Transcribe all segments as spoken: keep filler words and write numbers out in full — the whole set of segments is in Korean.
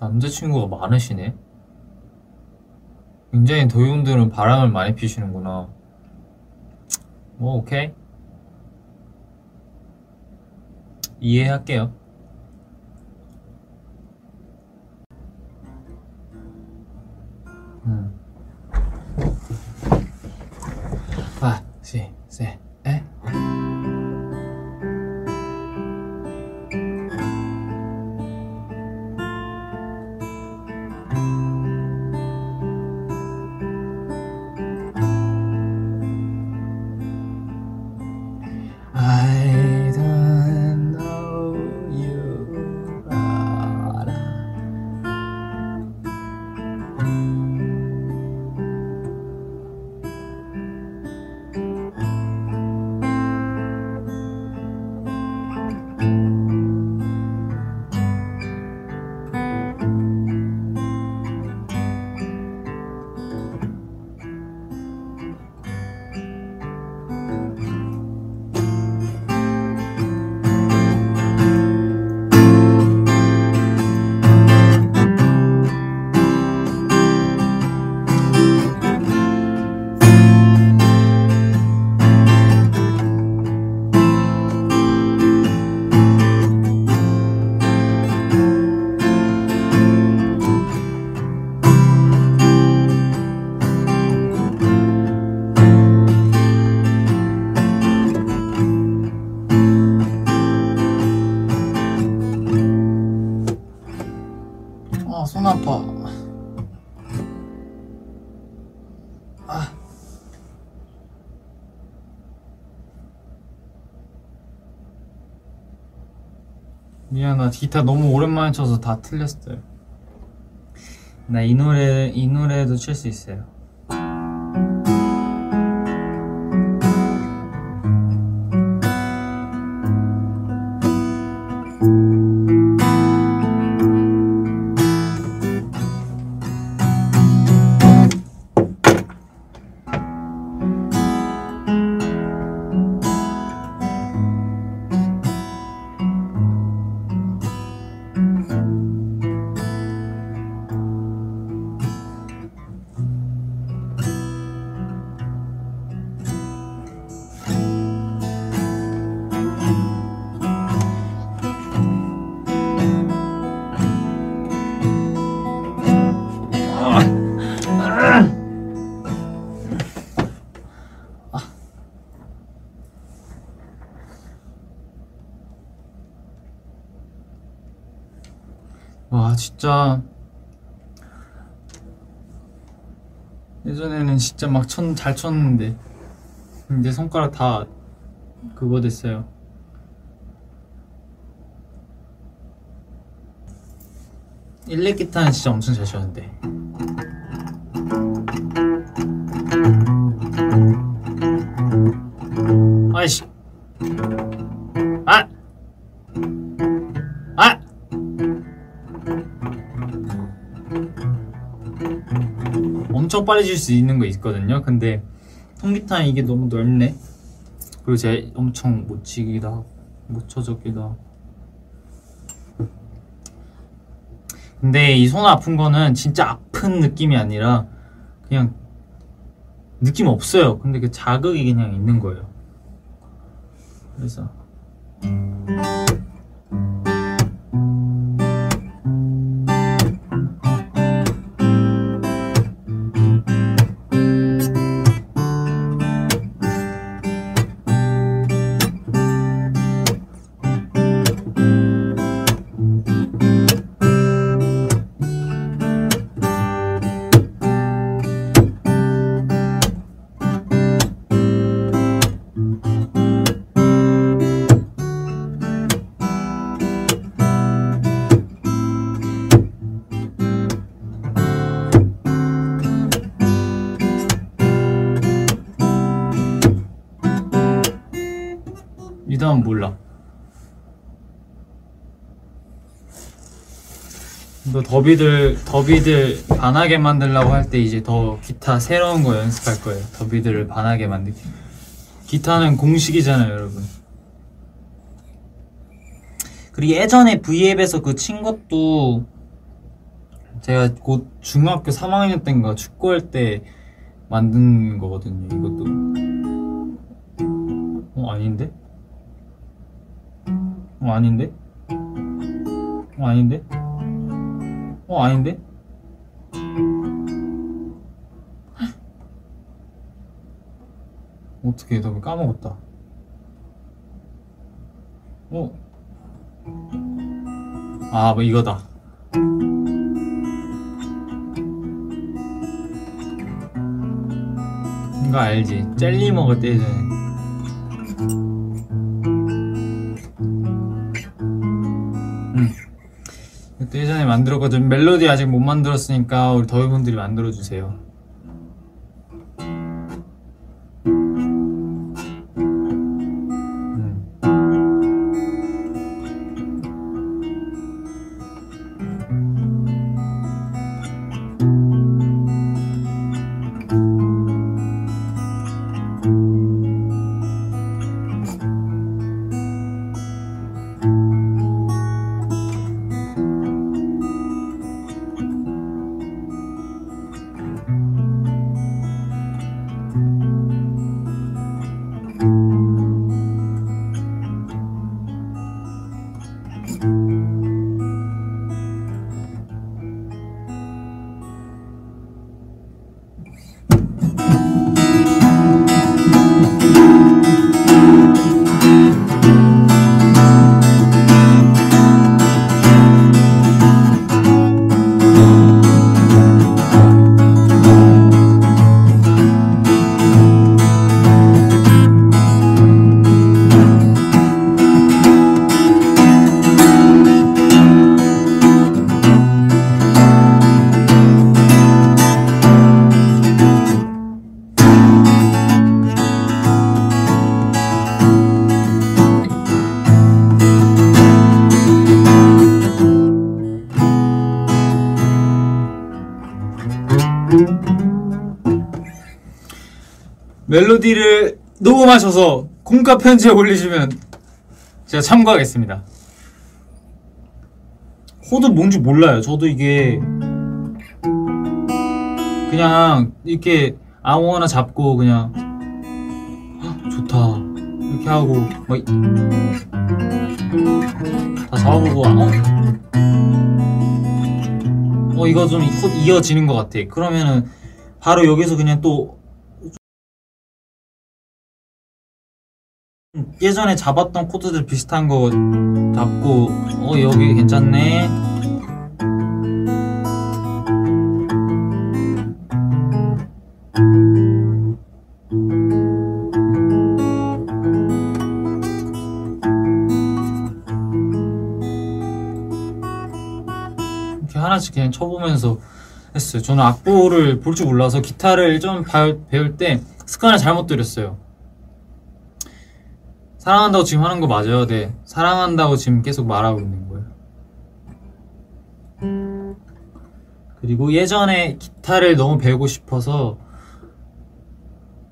남자친구가 많으시네? 굉장히 도윤들은 바람을 많이 피시는구나. 뭐 오케이, 이해할게요. 음. 아, 시, 세, 에? 미안하다. 기타 너무 오랜만에 쳐서 다 틀렸어요. 나 이 노래, 이 노래도 칠 수 있어요. 진짜 예전에는 진짜 막 쳤, 잘 쳤는데 내 손가락 다 그거 됐어요. 일렉 기타는 진짜 엄청 잘 쳤는데 아이씨 엄청 빠르실 수 있는 거 있거든요. 근데 통기타는 이게 너무 넓네. 그리고 제가 엄청 못 치기도 하고 못 쳐졌기도 하고. 근데 이 손 아픈 거는 진짜 아픈 느낌이 아니라 그냥 느낌 없어요. 근데 그 자극이 그냥 있는 거예요. 그래서 몰라. 또 더비들 더비들 반하게 만들려고 할 때 이제 더 기타 새로운 거 연습할 거예요. 더비들을 반하게 만들기. 기타는 공식이잖아요, 여러분. 그리고 예전에 V앱에서 그 친 것도 제가 곧 중학교 삼 학년 때인가 축구할 때 만든 거거든요. 이것도 어? 아닌데? 어? 아닌데? 어? 아닌데? 어? 아닌데? 어떻게 너무 까먹었다. 어? 아, 뭐 이거다. 이거 알지? 젤리 먹을 때 예전에 응. 그때 예전에 만들었거든. 멜로디 아직 못 만들었으니까 우리 더위분들이 만들어주세요. 멜로디를 녹음하셔서 공과 편지에 올리시면 제가 참고하겠습니다. 호도 뭔지 몰라요. 저도 이게 그냥 이렇게 아무거나 잡고 그냥 헉, 좋다 이렇게 하고 막 다 잡아보고 어? 어 이거 좀 이어지는 것 같아. 그러면은 바로 여기서 그냥 또 예전에 잡았던 코드들 비슷한 거 잡고 어 여기 괜찮네 이렇게 하나씩 그냥 쳐보면서 했어요. 저는 악보를 볼 줄 몰라서 기타를 좀 배울 때 습관을 잘못 들였어요. 사랑한다고 지금 하는 거 맞아요? 네. 사랑한다고 지금 계속 말하고 있는 거예요. 그리고 예전에 기타를 너무 배우고 싶어서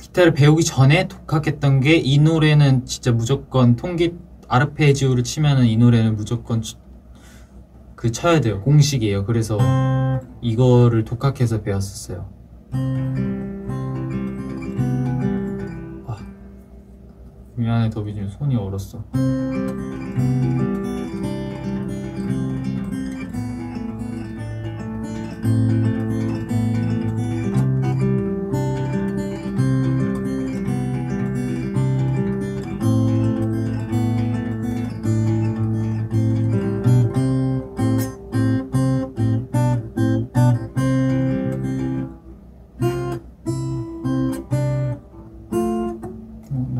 기타를 배우기 전에 독학했던 게 이 노래는 진짜 무조건 통기 아르페지오를 치면은 이 노래는 무조건 그 쳐야 돼요. 공식이에요. 그래서 이거를 독학해서 배웠었어요. 미안해 더비 지금 손이 얼었어.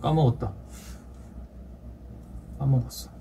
까먹었다. 까먹었어.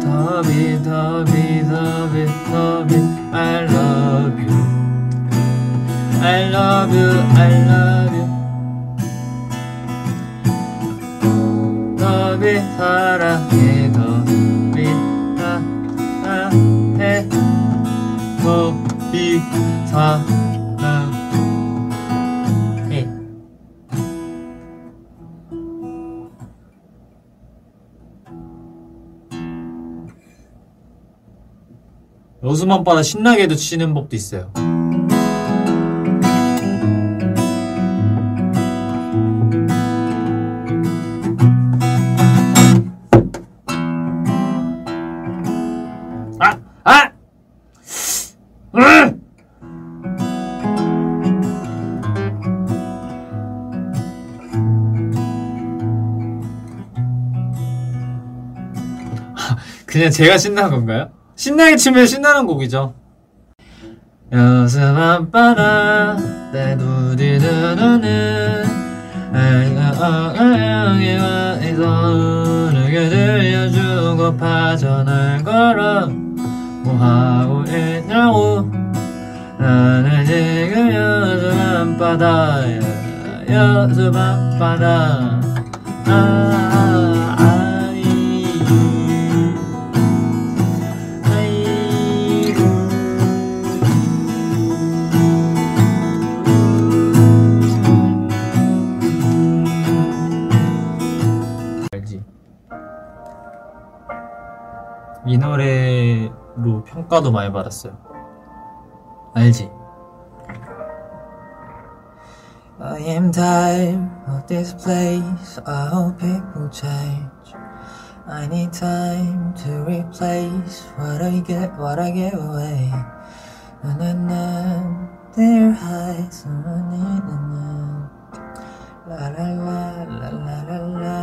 더비 더비 더비 더비 I love you I love you I love you 더비 사랑해 더비 사랑해 더비 사랑해 로스맘바다 신나게도 치는 법도 있어요. 그냥 제가 신나는 건가요? 신나게 치면 신나는 곡이죠. 여수만바라 내 누리는 눈은 아이가 이서 내게 들려주고 파전을 걸어 뭐하고 있냐고 나는 지금 여수만바다야 여수만바다 아 이 노래로 평가도 많이 받았어요. 알지? I am time of this place. I hope it will change. I need time to replace what I get, what I get away. And then there hides someone in the night. La la la la la la la la.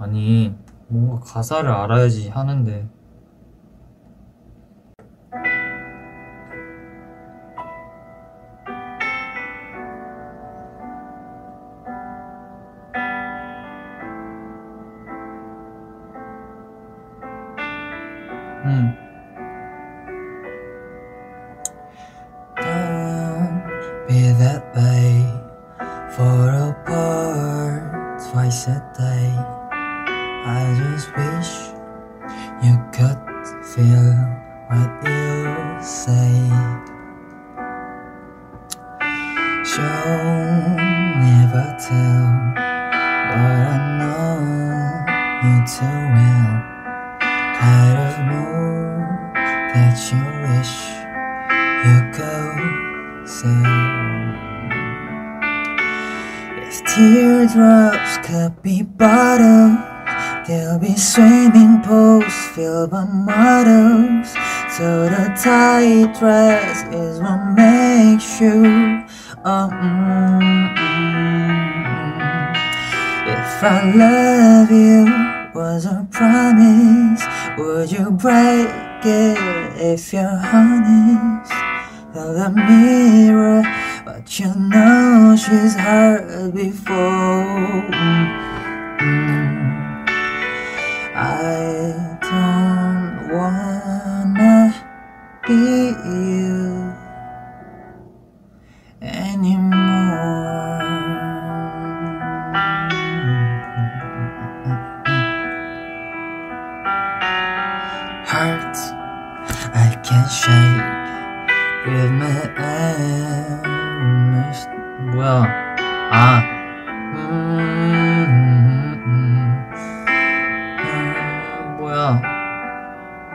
아니, 뭔가 가사를 알아야지 하는데. 응. Don't be that way. Fall apart twice a day. I just wish you could feel what you say. She'll never tell what I know you too well. Kind of move that you wish you could say. If teardrops could be bottled, there'll be swimming pools filled by models. So the tight dress is what makes you oh, mm, mm. If I love you was a promise, would you break it if you're honest? Tell the mirror but you know she's hurt before mm, mm. I don't wanna be you anymore. Heart I can't shake. Give me a well, ah.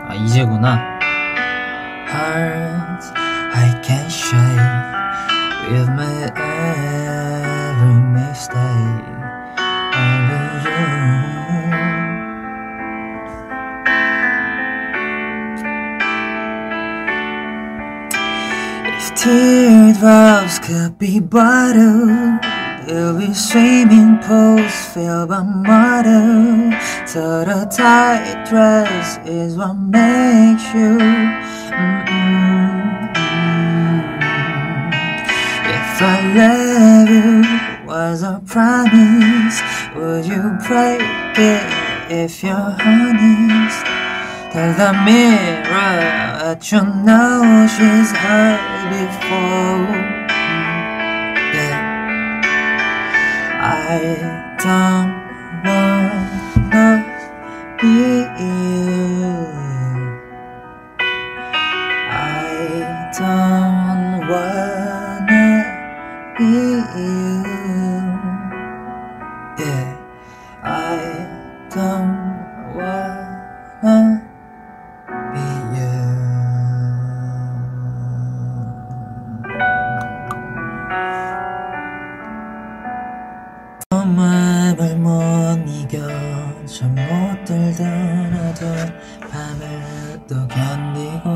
아 이제구나. Heart I can't shake with my every mistake. Only you. If teardrops could be bottled, 여기 swimming pools filled by water. But a tight dress is what makes you. Mm-mm-mm. If I love you was a promise, would you break it if you're honest? Tell the mirror that you know she's heard before. I don't wanna be you. I don't wanna be you. Yeah, I don't wanna be you. 마음을 못 이겨 참 못 들던 어두운 밤을 또 견디고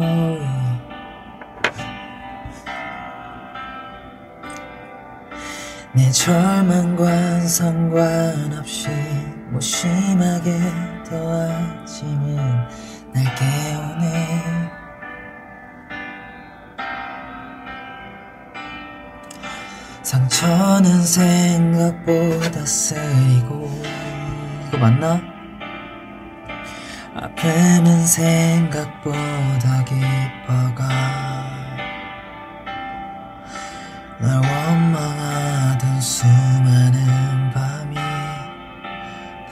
내 절망과 상관없이 무심하게 또 아침은 날 깨우네. 상처는 생각보다 세이고 이거 맞나? 아픔은 생각보다 깊어가 날 원망하던 수많은 밤이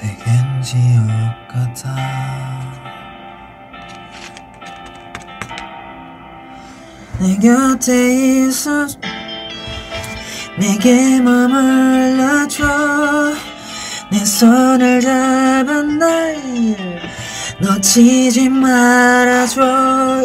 내겐 지옥 같아. 내 곁에 있어 내게 맘을 흘려줘. 내 손을 잡은 날 놓치지 말아줘.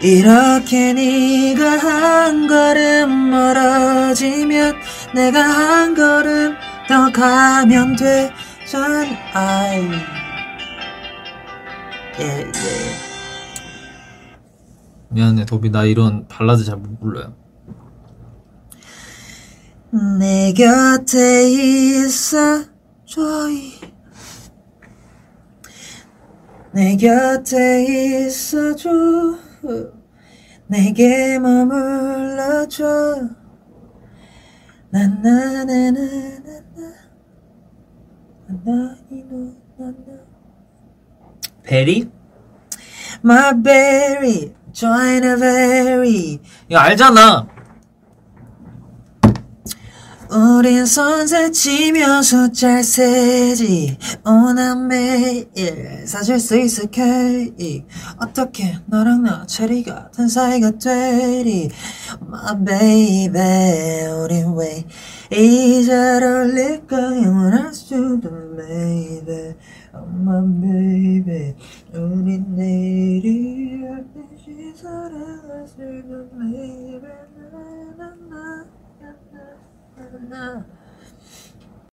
이렇게 네가 한 걸음 멀어지면 내가 한 걸음 더 가면 되잖아. yeah, yeah. 미안해 도비, 나 이런 발라드 잘 못 불러요. 내 곁에 있어줘. 내 곁에 있어줘. 내게 머물러줘. 나나나나나나 베리? My berry, join a berry. 야 알잖아. 우린 손세치면서 잘 세지. 오난 매일 사줄 수 있을 케이크. 어떻게 너랑 나 체리 같은 사이가 되리. My baby 우린 왜 이 잘 어울릴까. 영원할 수도 baby. Oh my baby 우린 내일이 어땠지. 사랑할 수도 baby. 나, 나, 나. No.